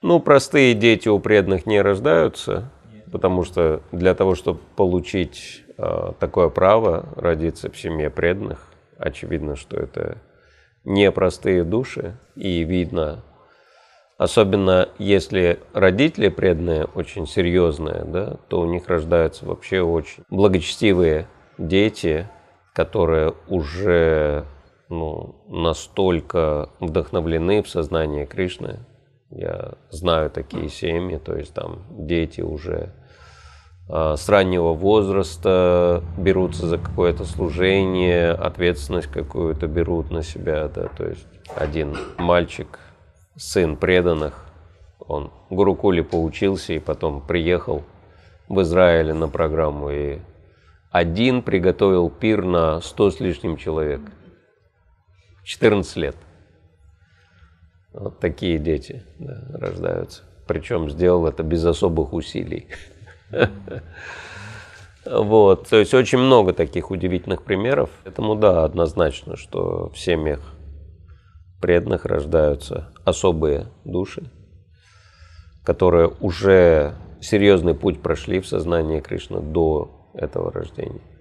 Ну, простые дети у преданных не рождаются, потому что для того, чтобы получить такое право родиться в семье преданных, очевидно, что это непростые души, и видно, особенно если родители преданные очень серьезные, да, то у них рождаются вообще очень благочестивые дети, которые уже настолько вдохновлены в сознание Кришны. Я знаю такие семьи, то есть там дети уже с раннего возраста берутся за какое-то служение, ответственность какую-то берут на себя. Да, то есть один мальчик, сын преданных, он в Гурукуле поучился и потом приехал в Израиль на программу. И один приготовил пир на 100 с лишним человек. 14 лет. Вот такие дети, да, рождаются. Причем сделал это без особых усилий. Вот. То есть очень много таких удивительных примеров. Поэтому да, однозначно, что в семьях преданных рождаются особые души, которые уже серьезный путь прошли в сознании Кришны до этого рождения.